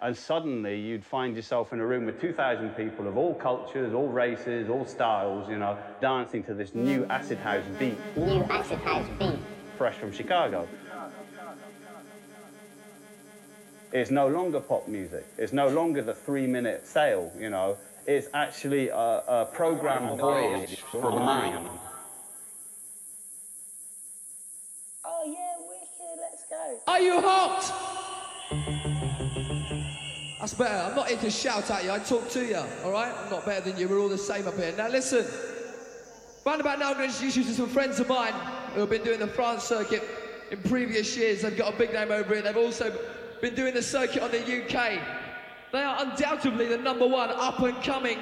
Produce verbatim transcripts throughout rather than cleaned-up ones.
and suddenly you'd find yourself in a room with two thousand people of all cultures, all races, all styles, you know, dancing to this new acid house beat. New acid house beat. Fresh from Chicago. It's no longer pop music. It's no longer the three-minute sale, you know. It's actually a, a programmed voyage for the mind. Oh, yeah, wicked, let's go. Are you hot? That's better. I'm not here to shout at you. I talk to you, all right? I'm not better than you. We're all the same up here. Now, listen. Round about now, I'm going to introduce you to some friends of mine who have been doing the France circuit in previous years. They've got a big name over here. They've also been doing the circuit on the U K. They are undoubtedly the number one up-and-coming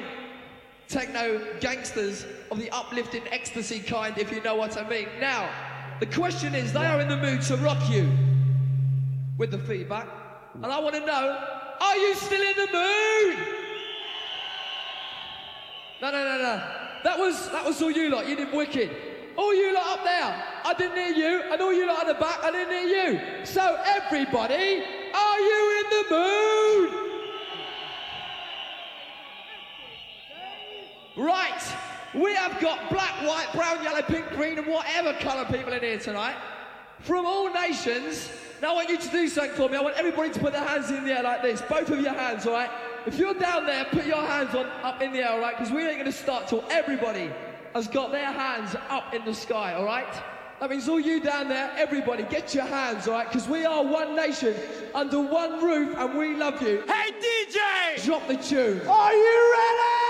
techno gangsters of the uplifting ecstasy kind, if you know what I mean. Now, the question is, they are in the mood to rock you with the feedback. And I want to know, are you still in the mood? No, no, no, no. That was, that was all you lot. You did wicked. All you lot up there, I didn't hear you, and all you lot at the back, I didn't hear you. So everybody, are you in the mood? Right, we have got black, white, brown, yellow, pink, green, and whatever colour people in here tonight, from all nations. Now I want you to do something for me. I want everybody to put their hands in the air like this, both of your hands, all right? If you're down there, put your hands on, up in the air, all right? Because we ain't going to start till everybody has got their hands up in the sky, all right? That means all you down there, everybody, get your hands, all right? Because we are one nation, under one roof, and we love you. Hey, D J! Drop the tune. Are you ready?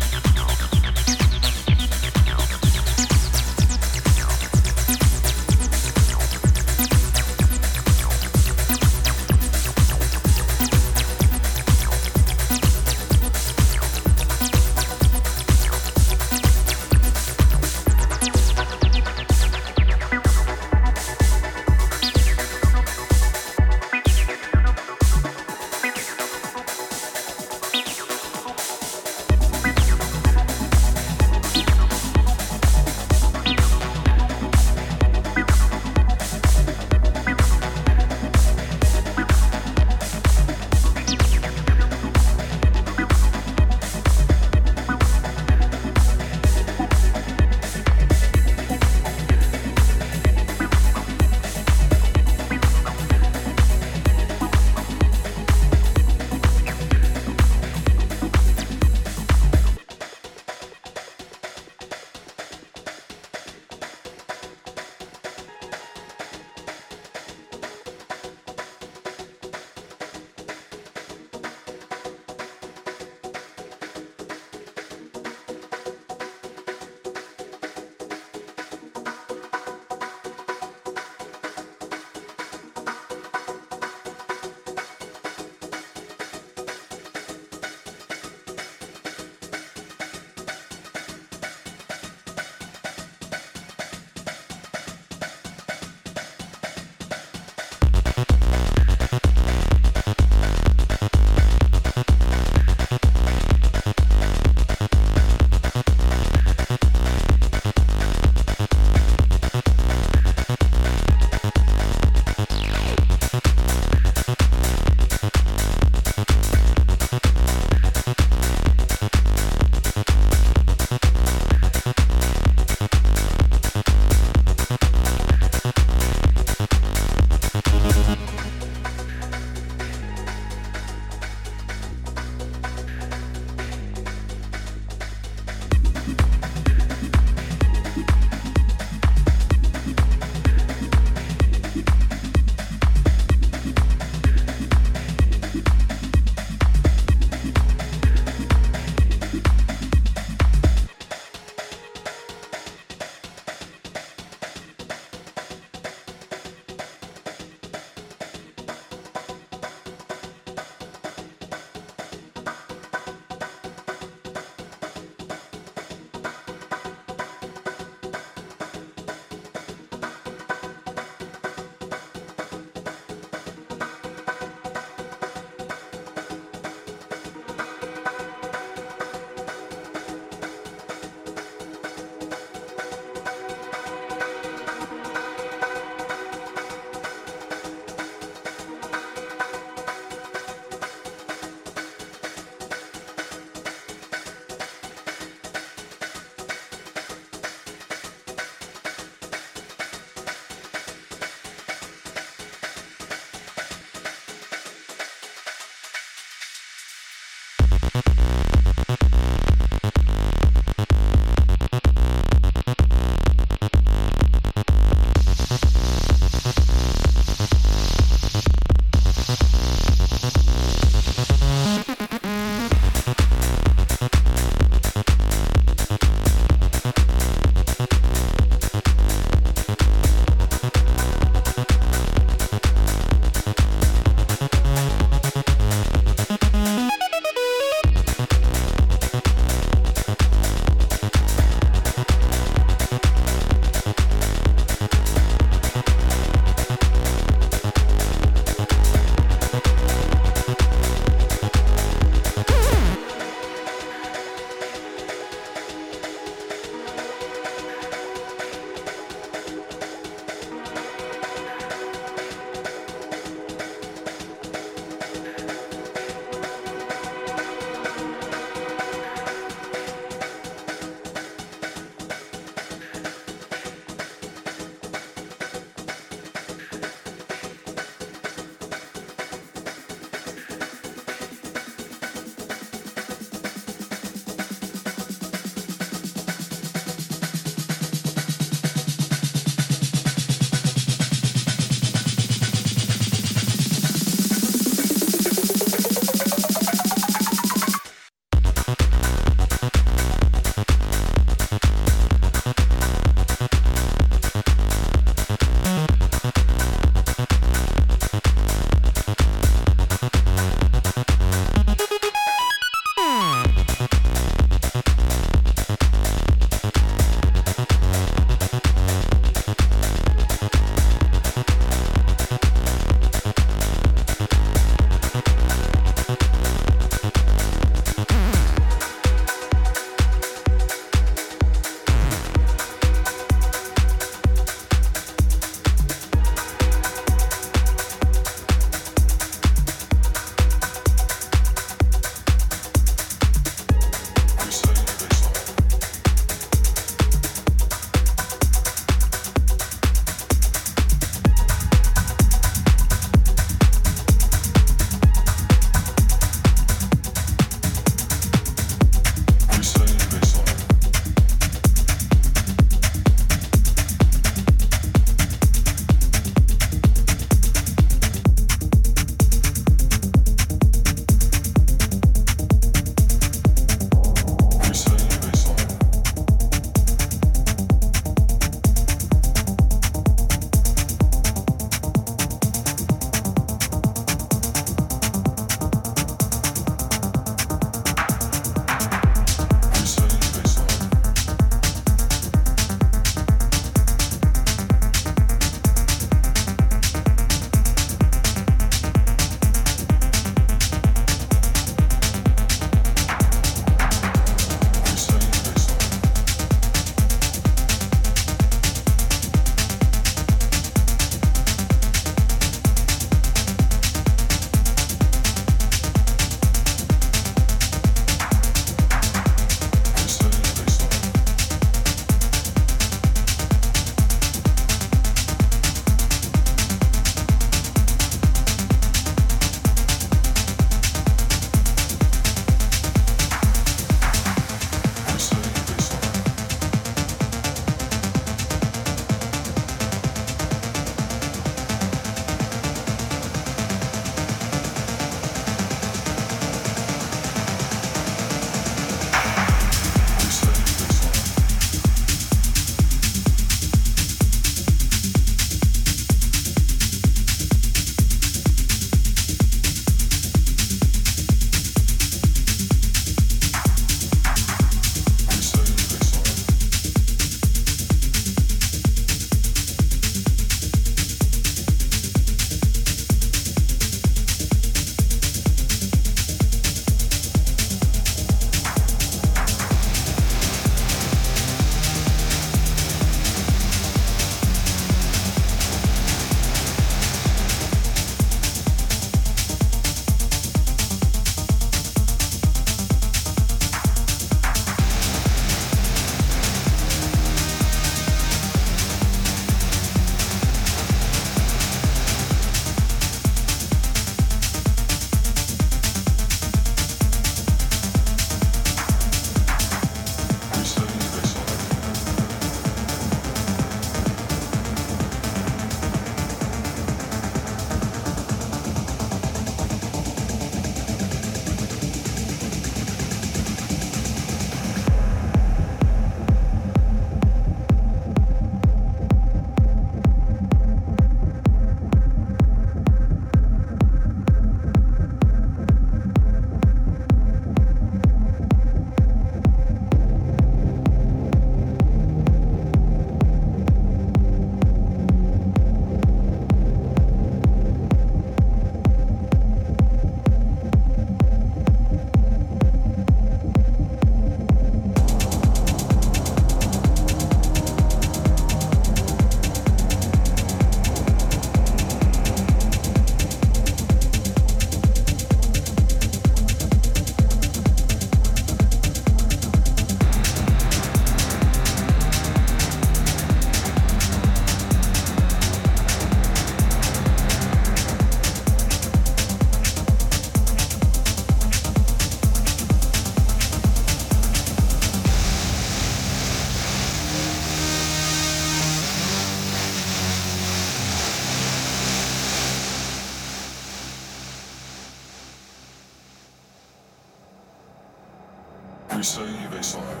freestyle baseline.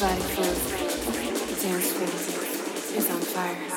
body flows. The dance floor is on fire.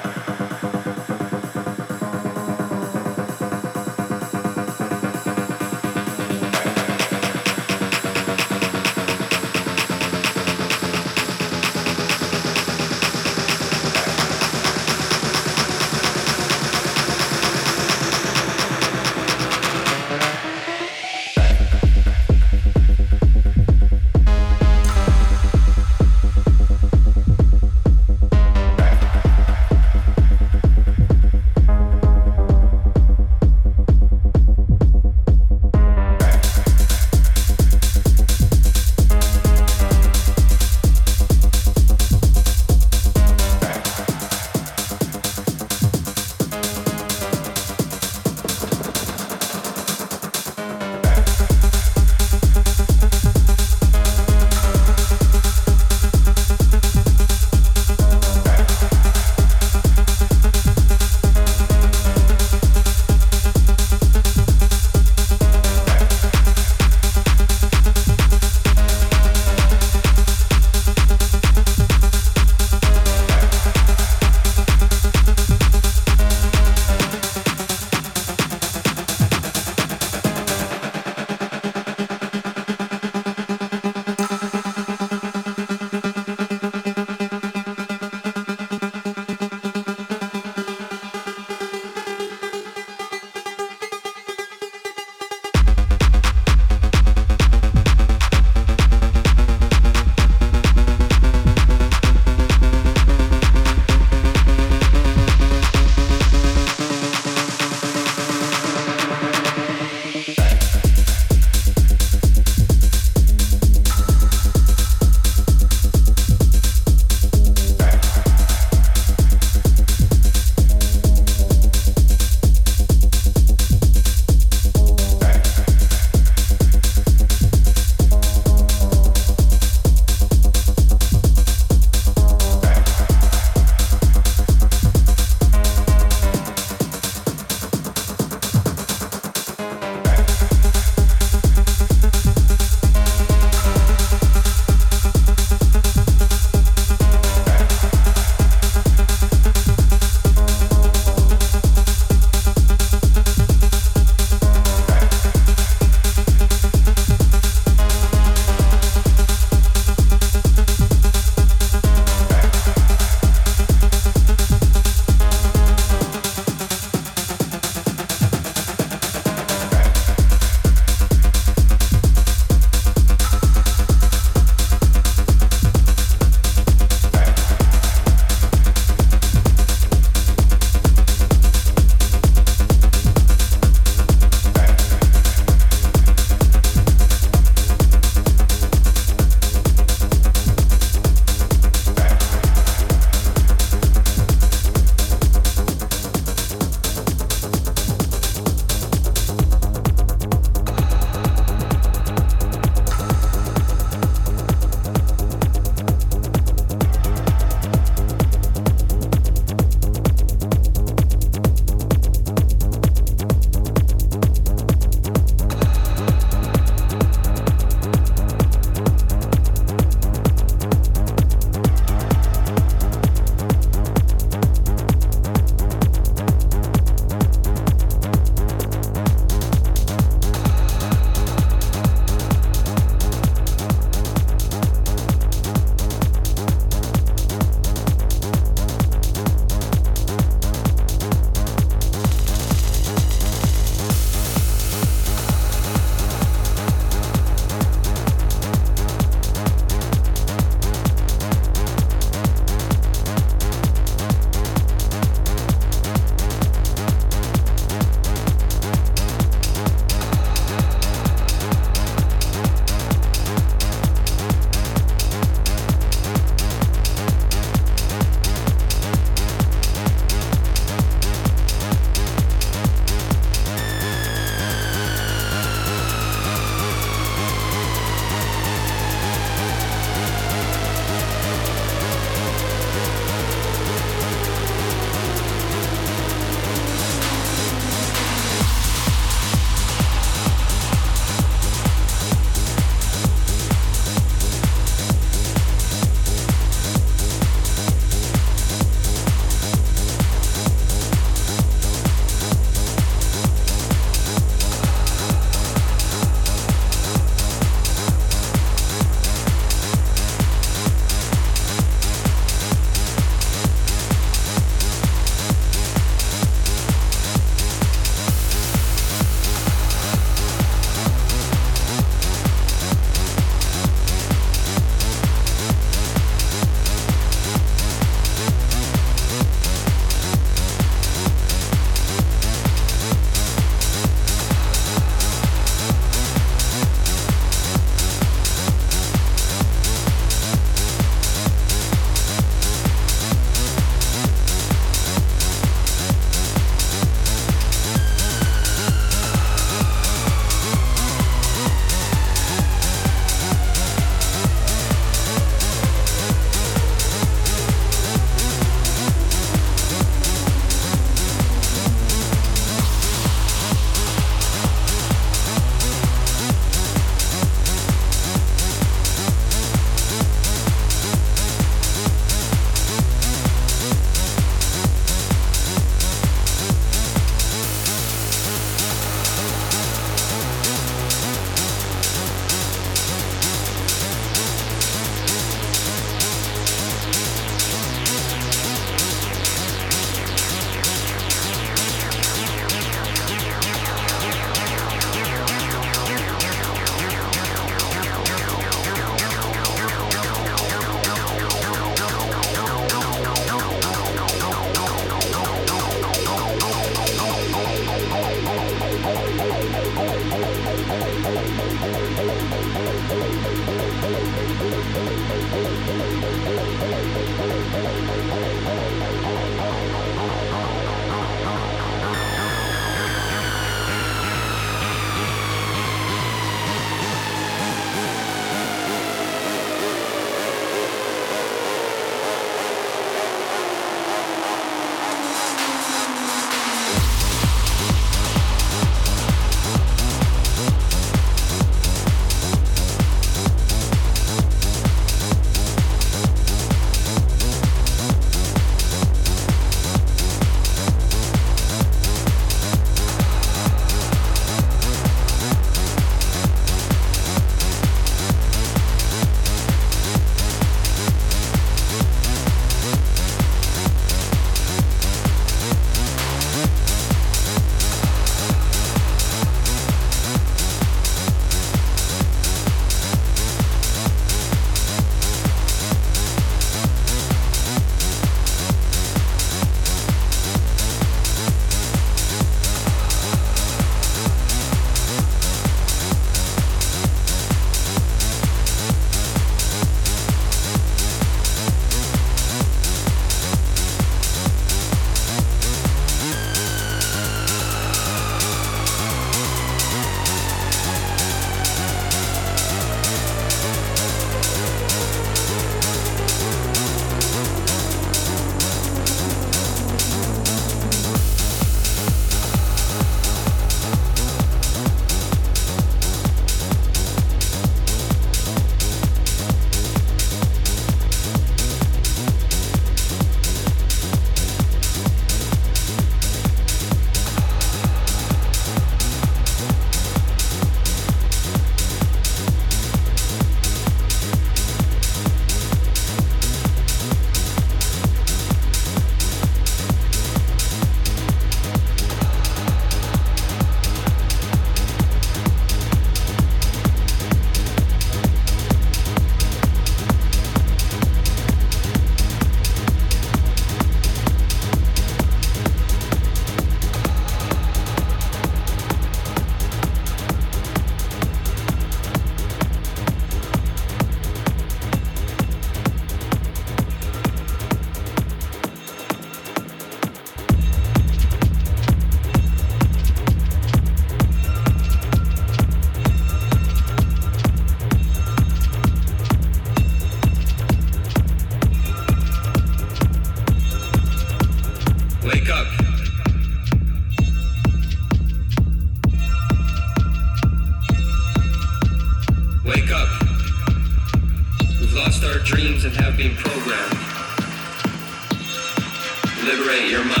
Liberate your mind.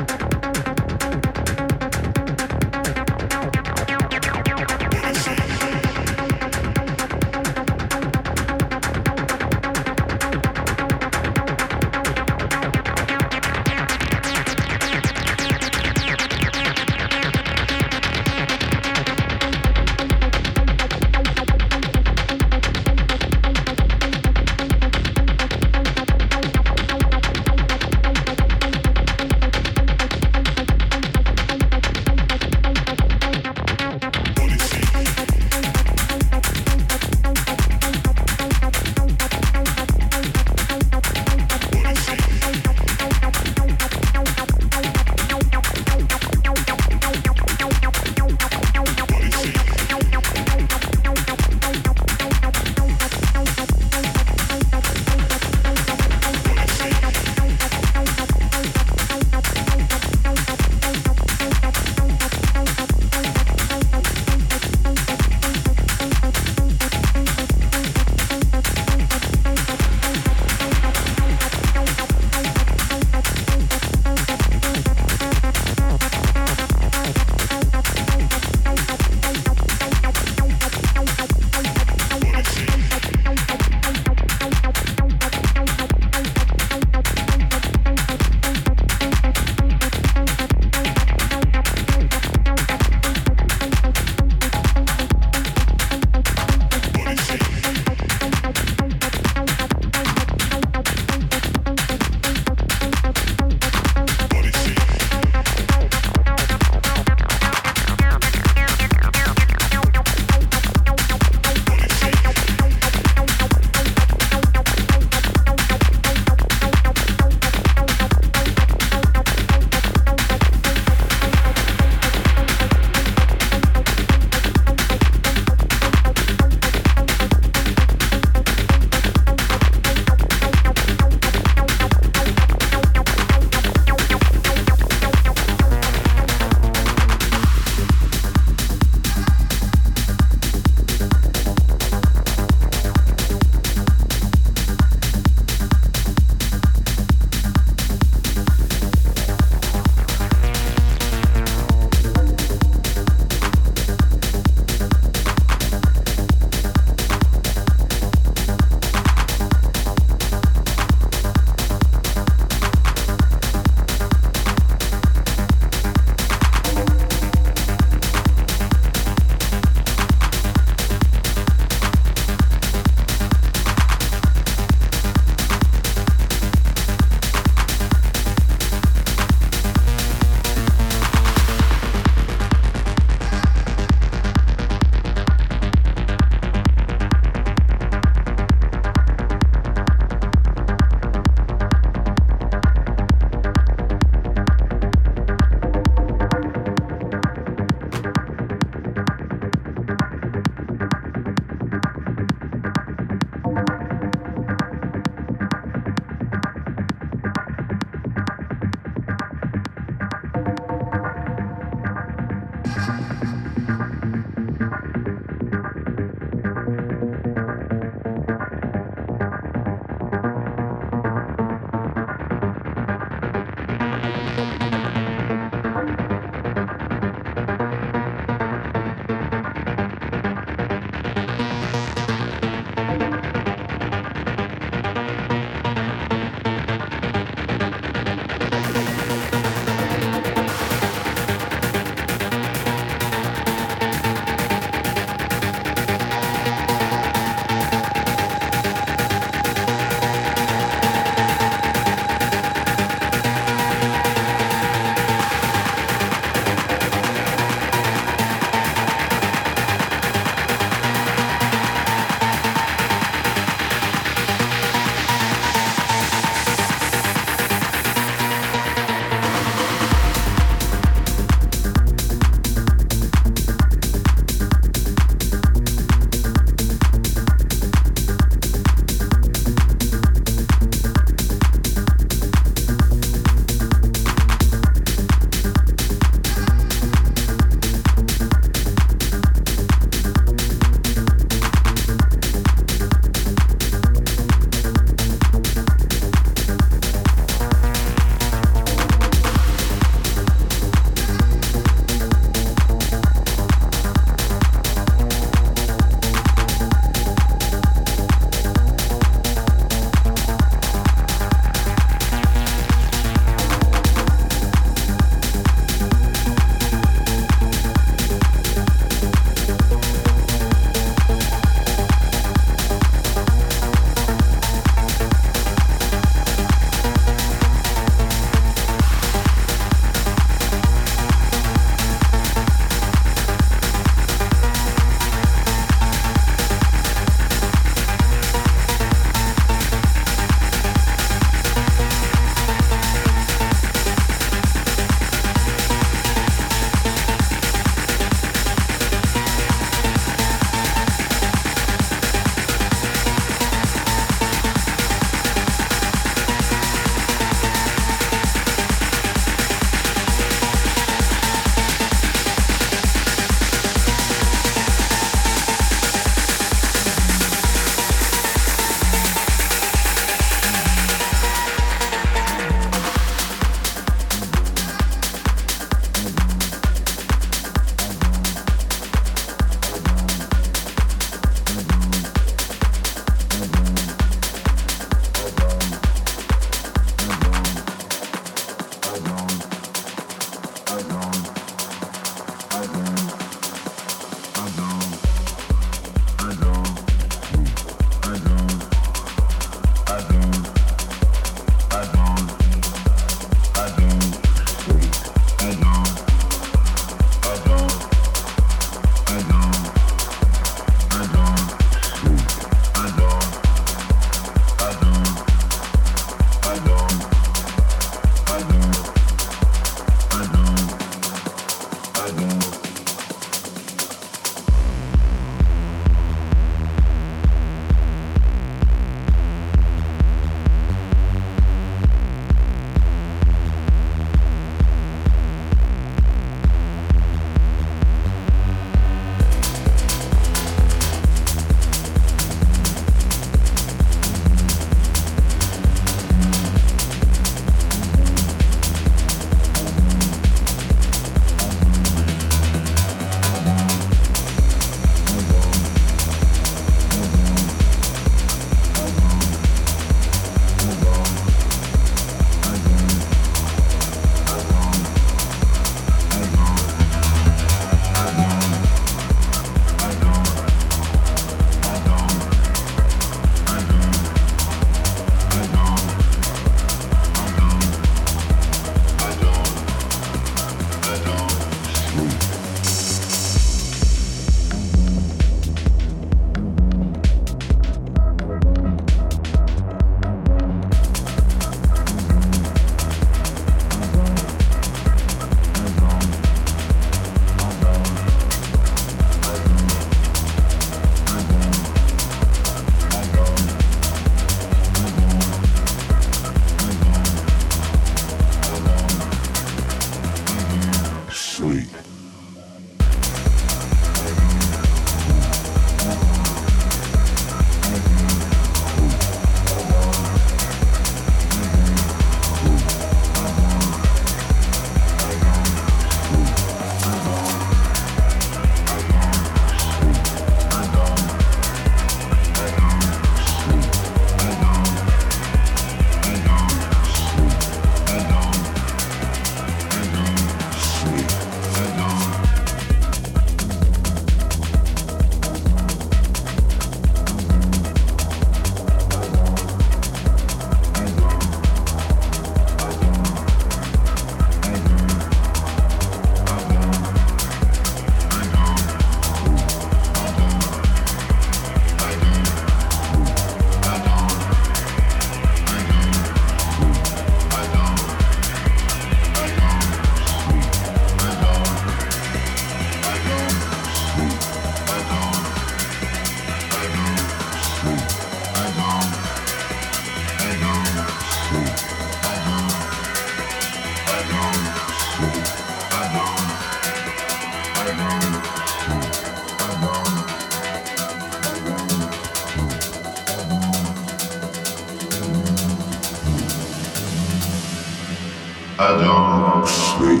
I don't sleep.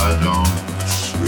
I don't sleep.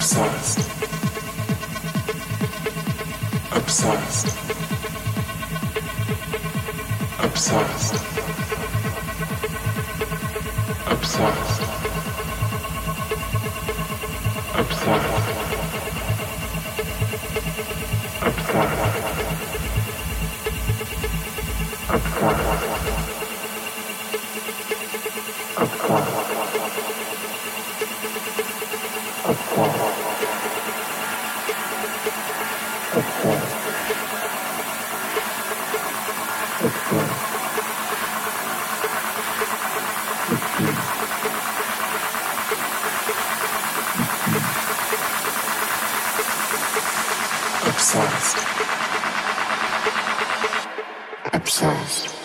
Obsessed. Obsessed. Obsessed. Obsessed. Obsessed. Obsessed. Obsessed. Obsessed. Obsessed. Obsessed. Obsessed. Obsessed.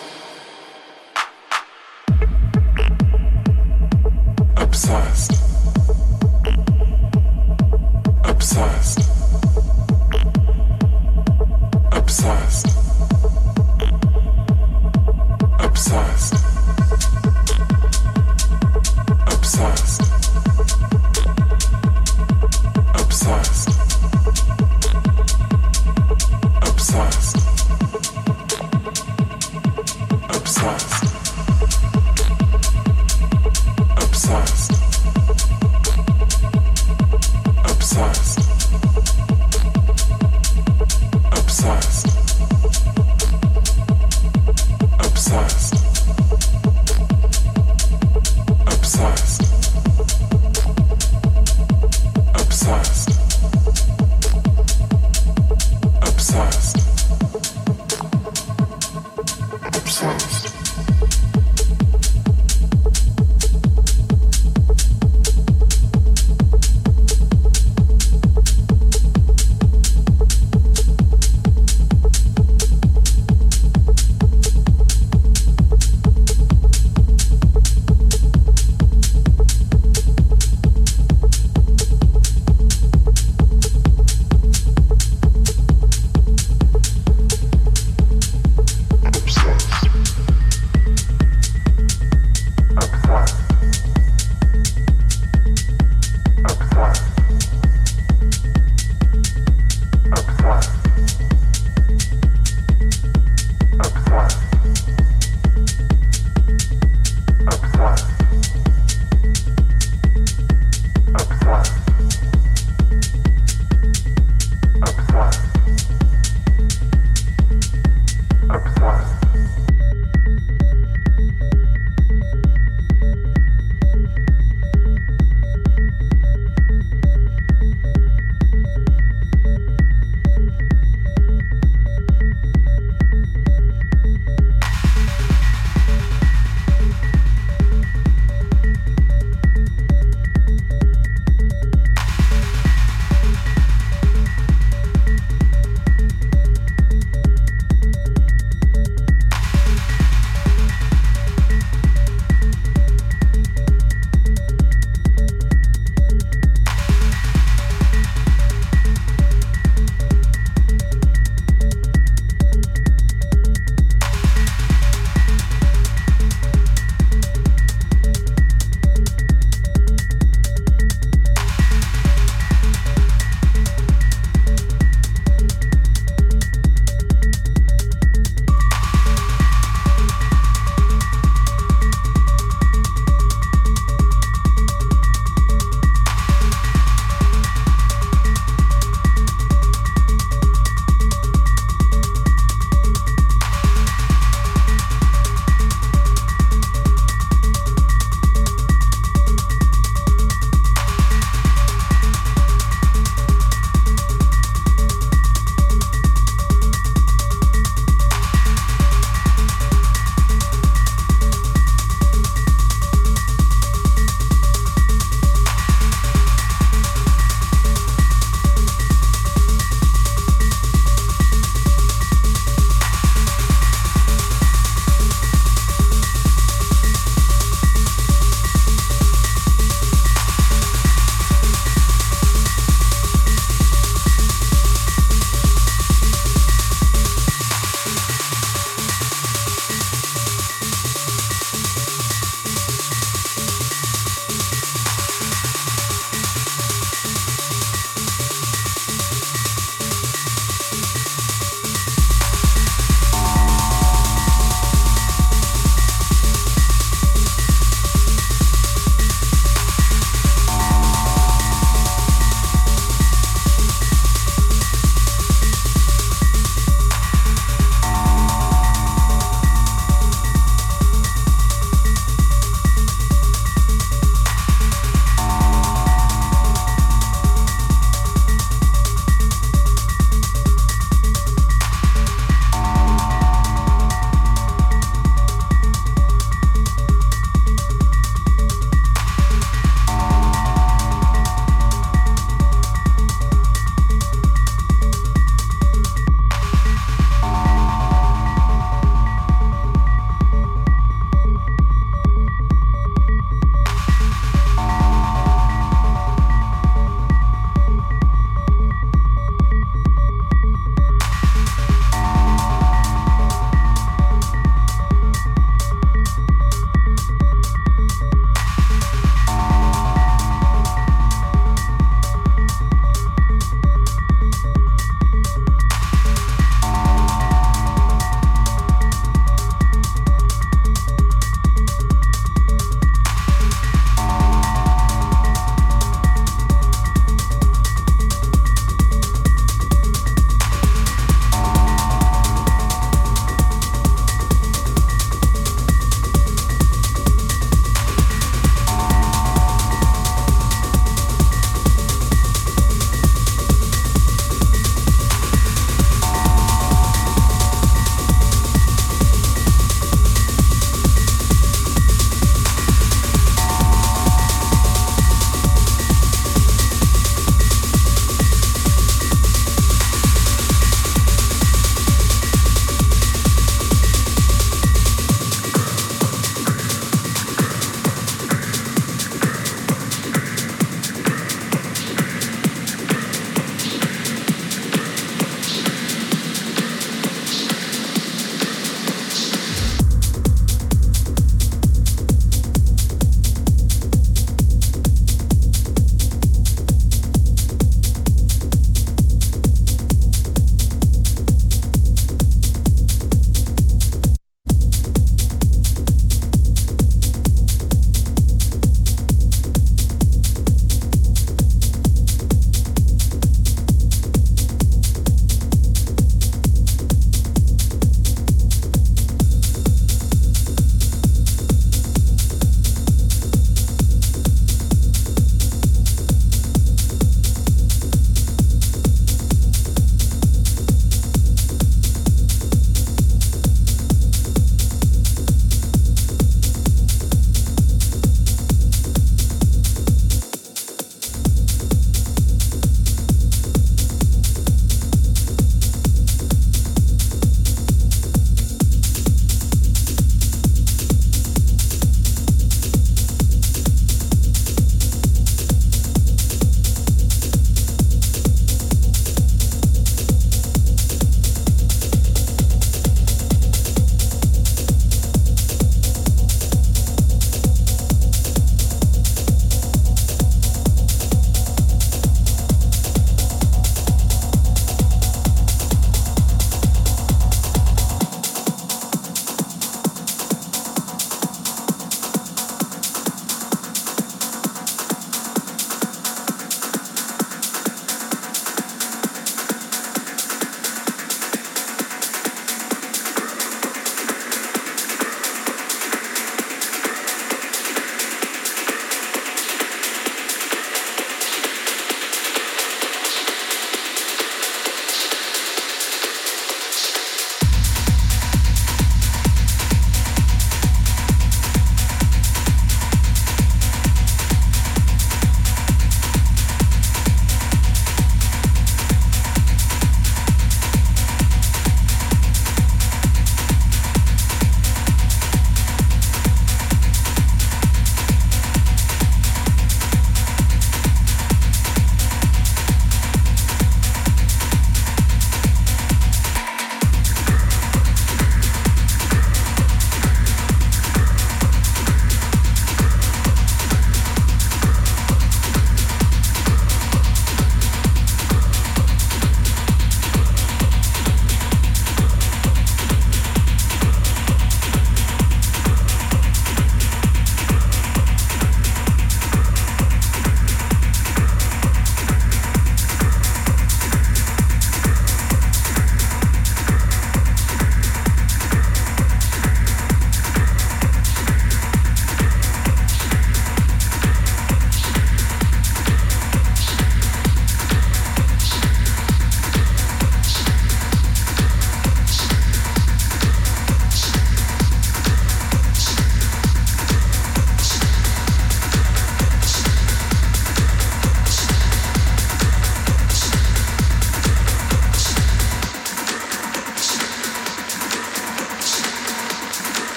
Obsessed. Obsessed.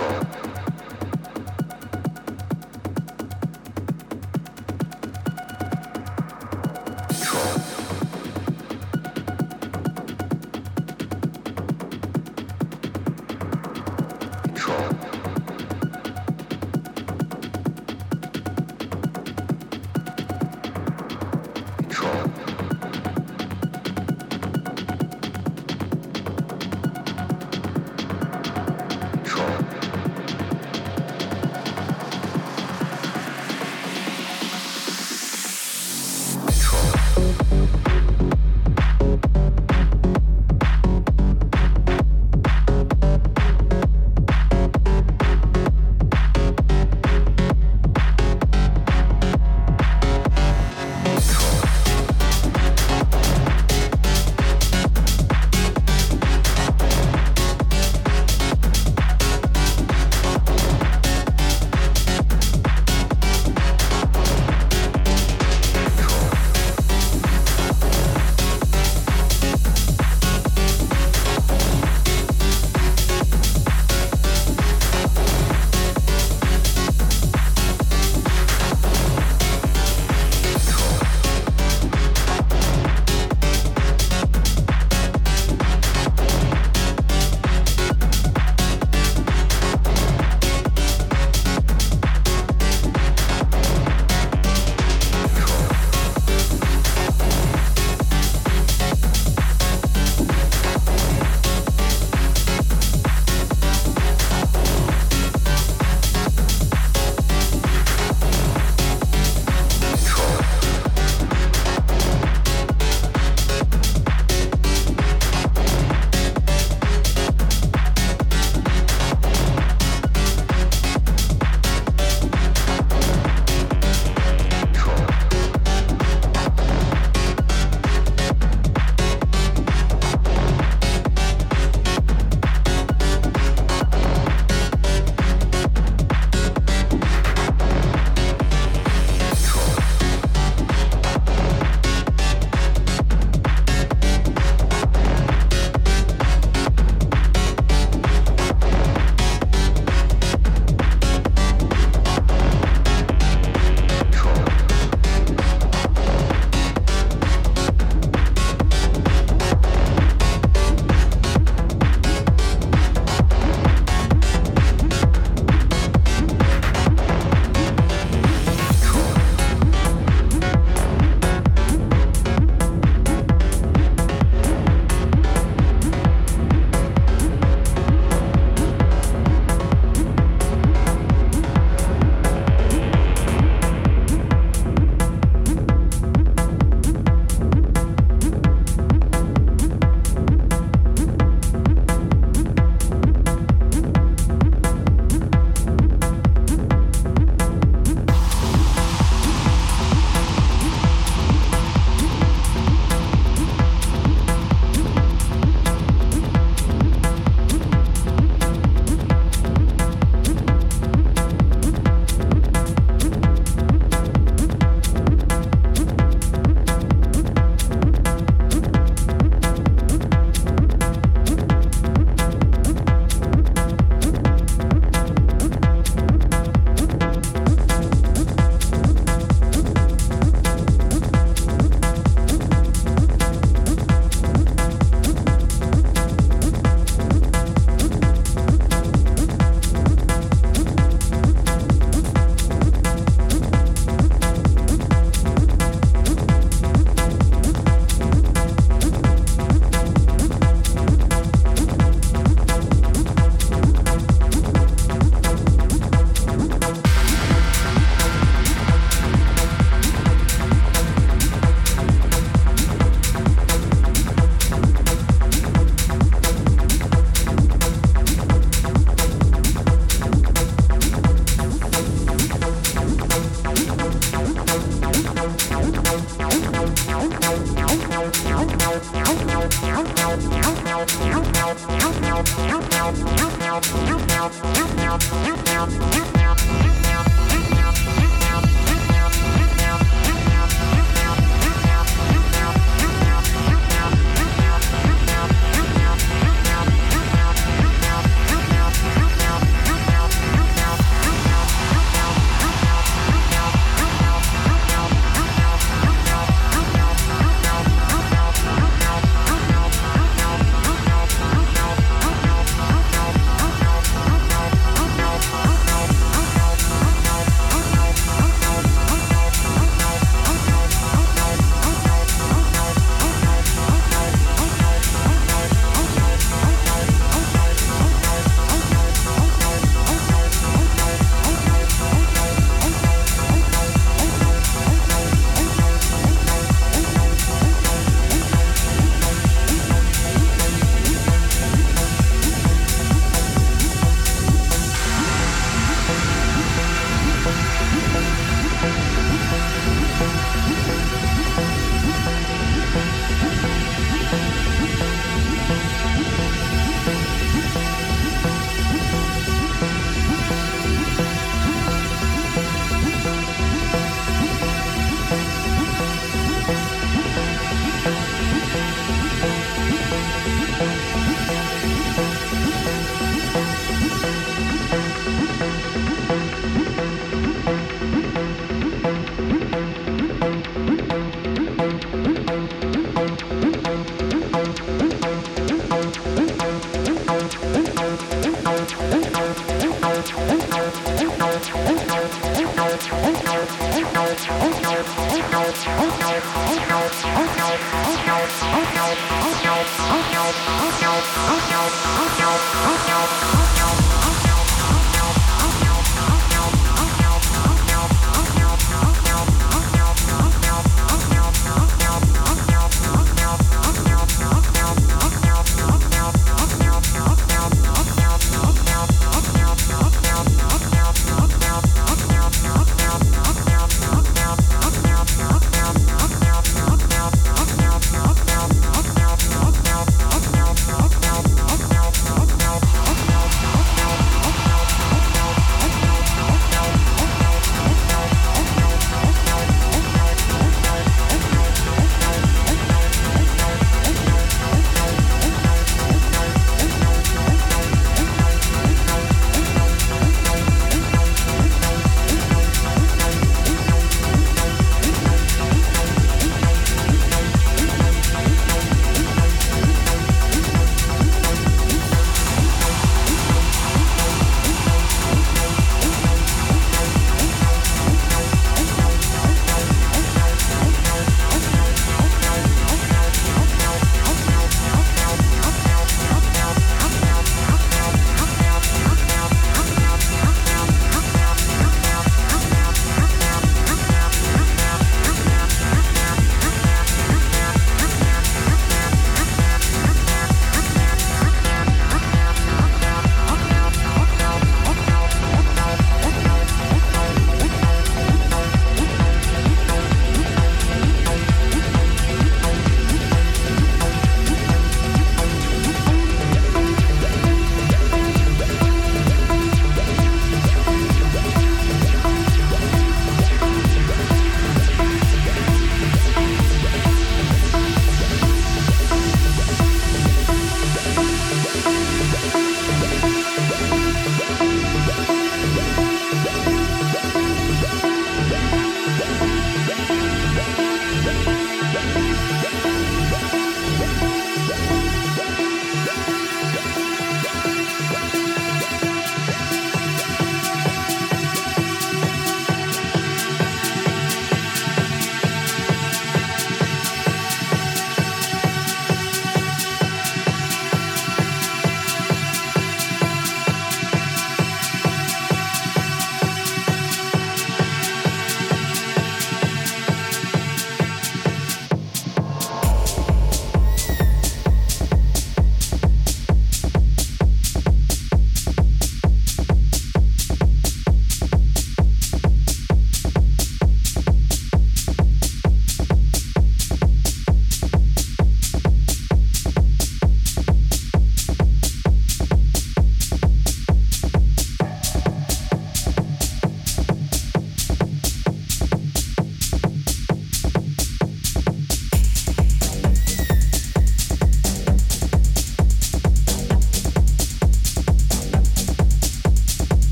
control.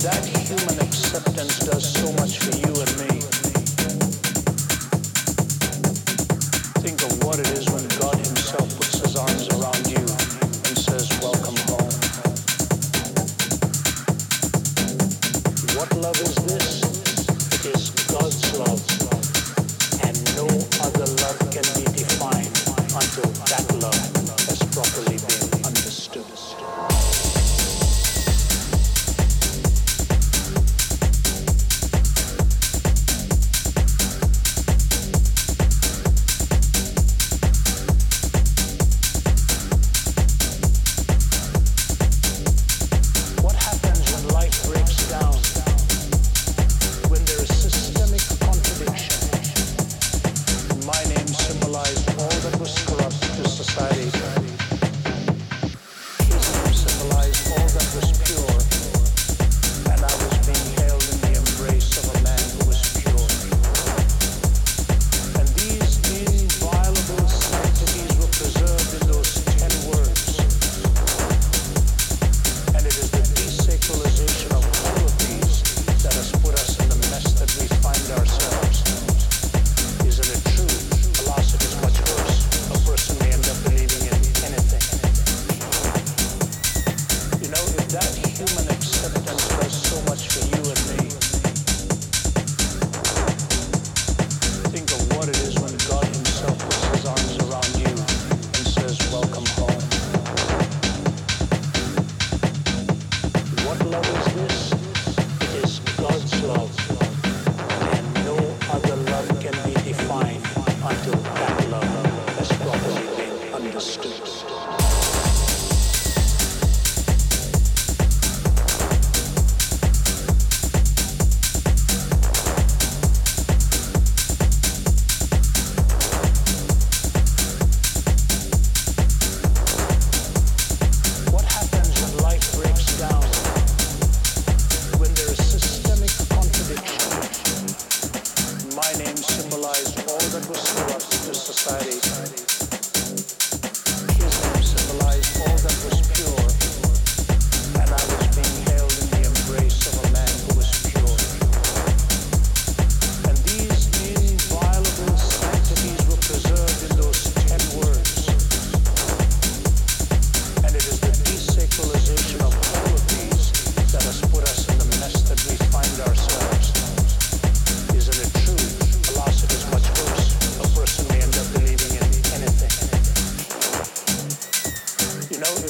That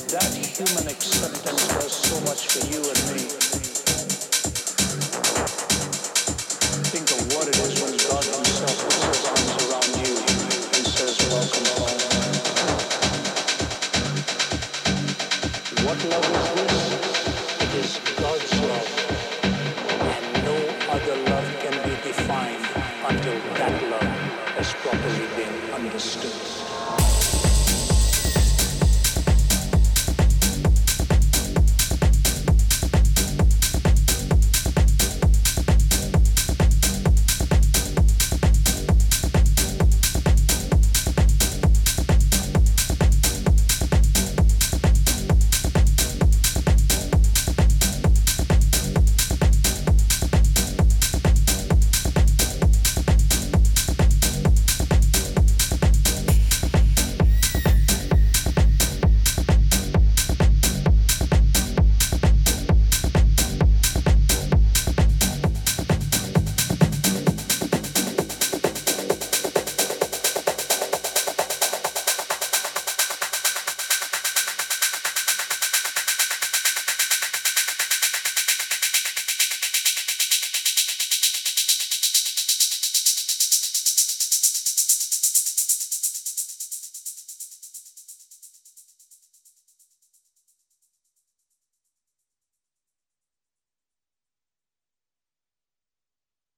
That human acceptance does so much for you and me.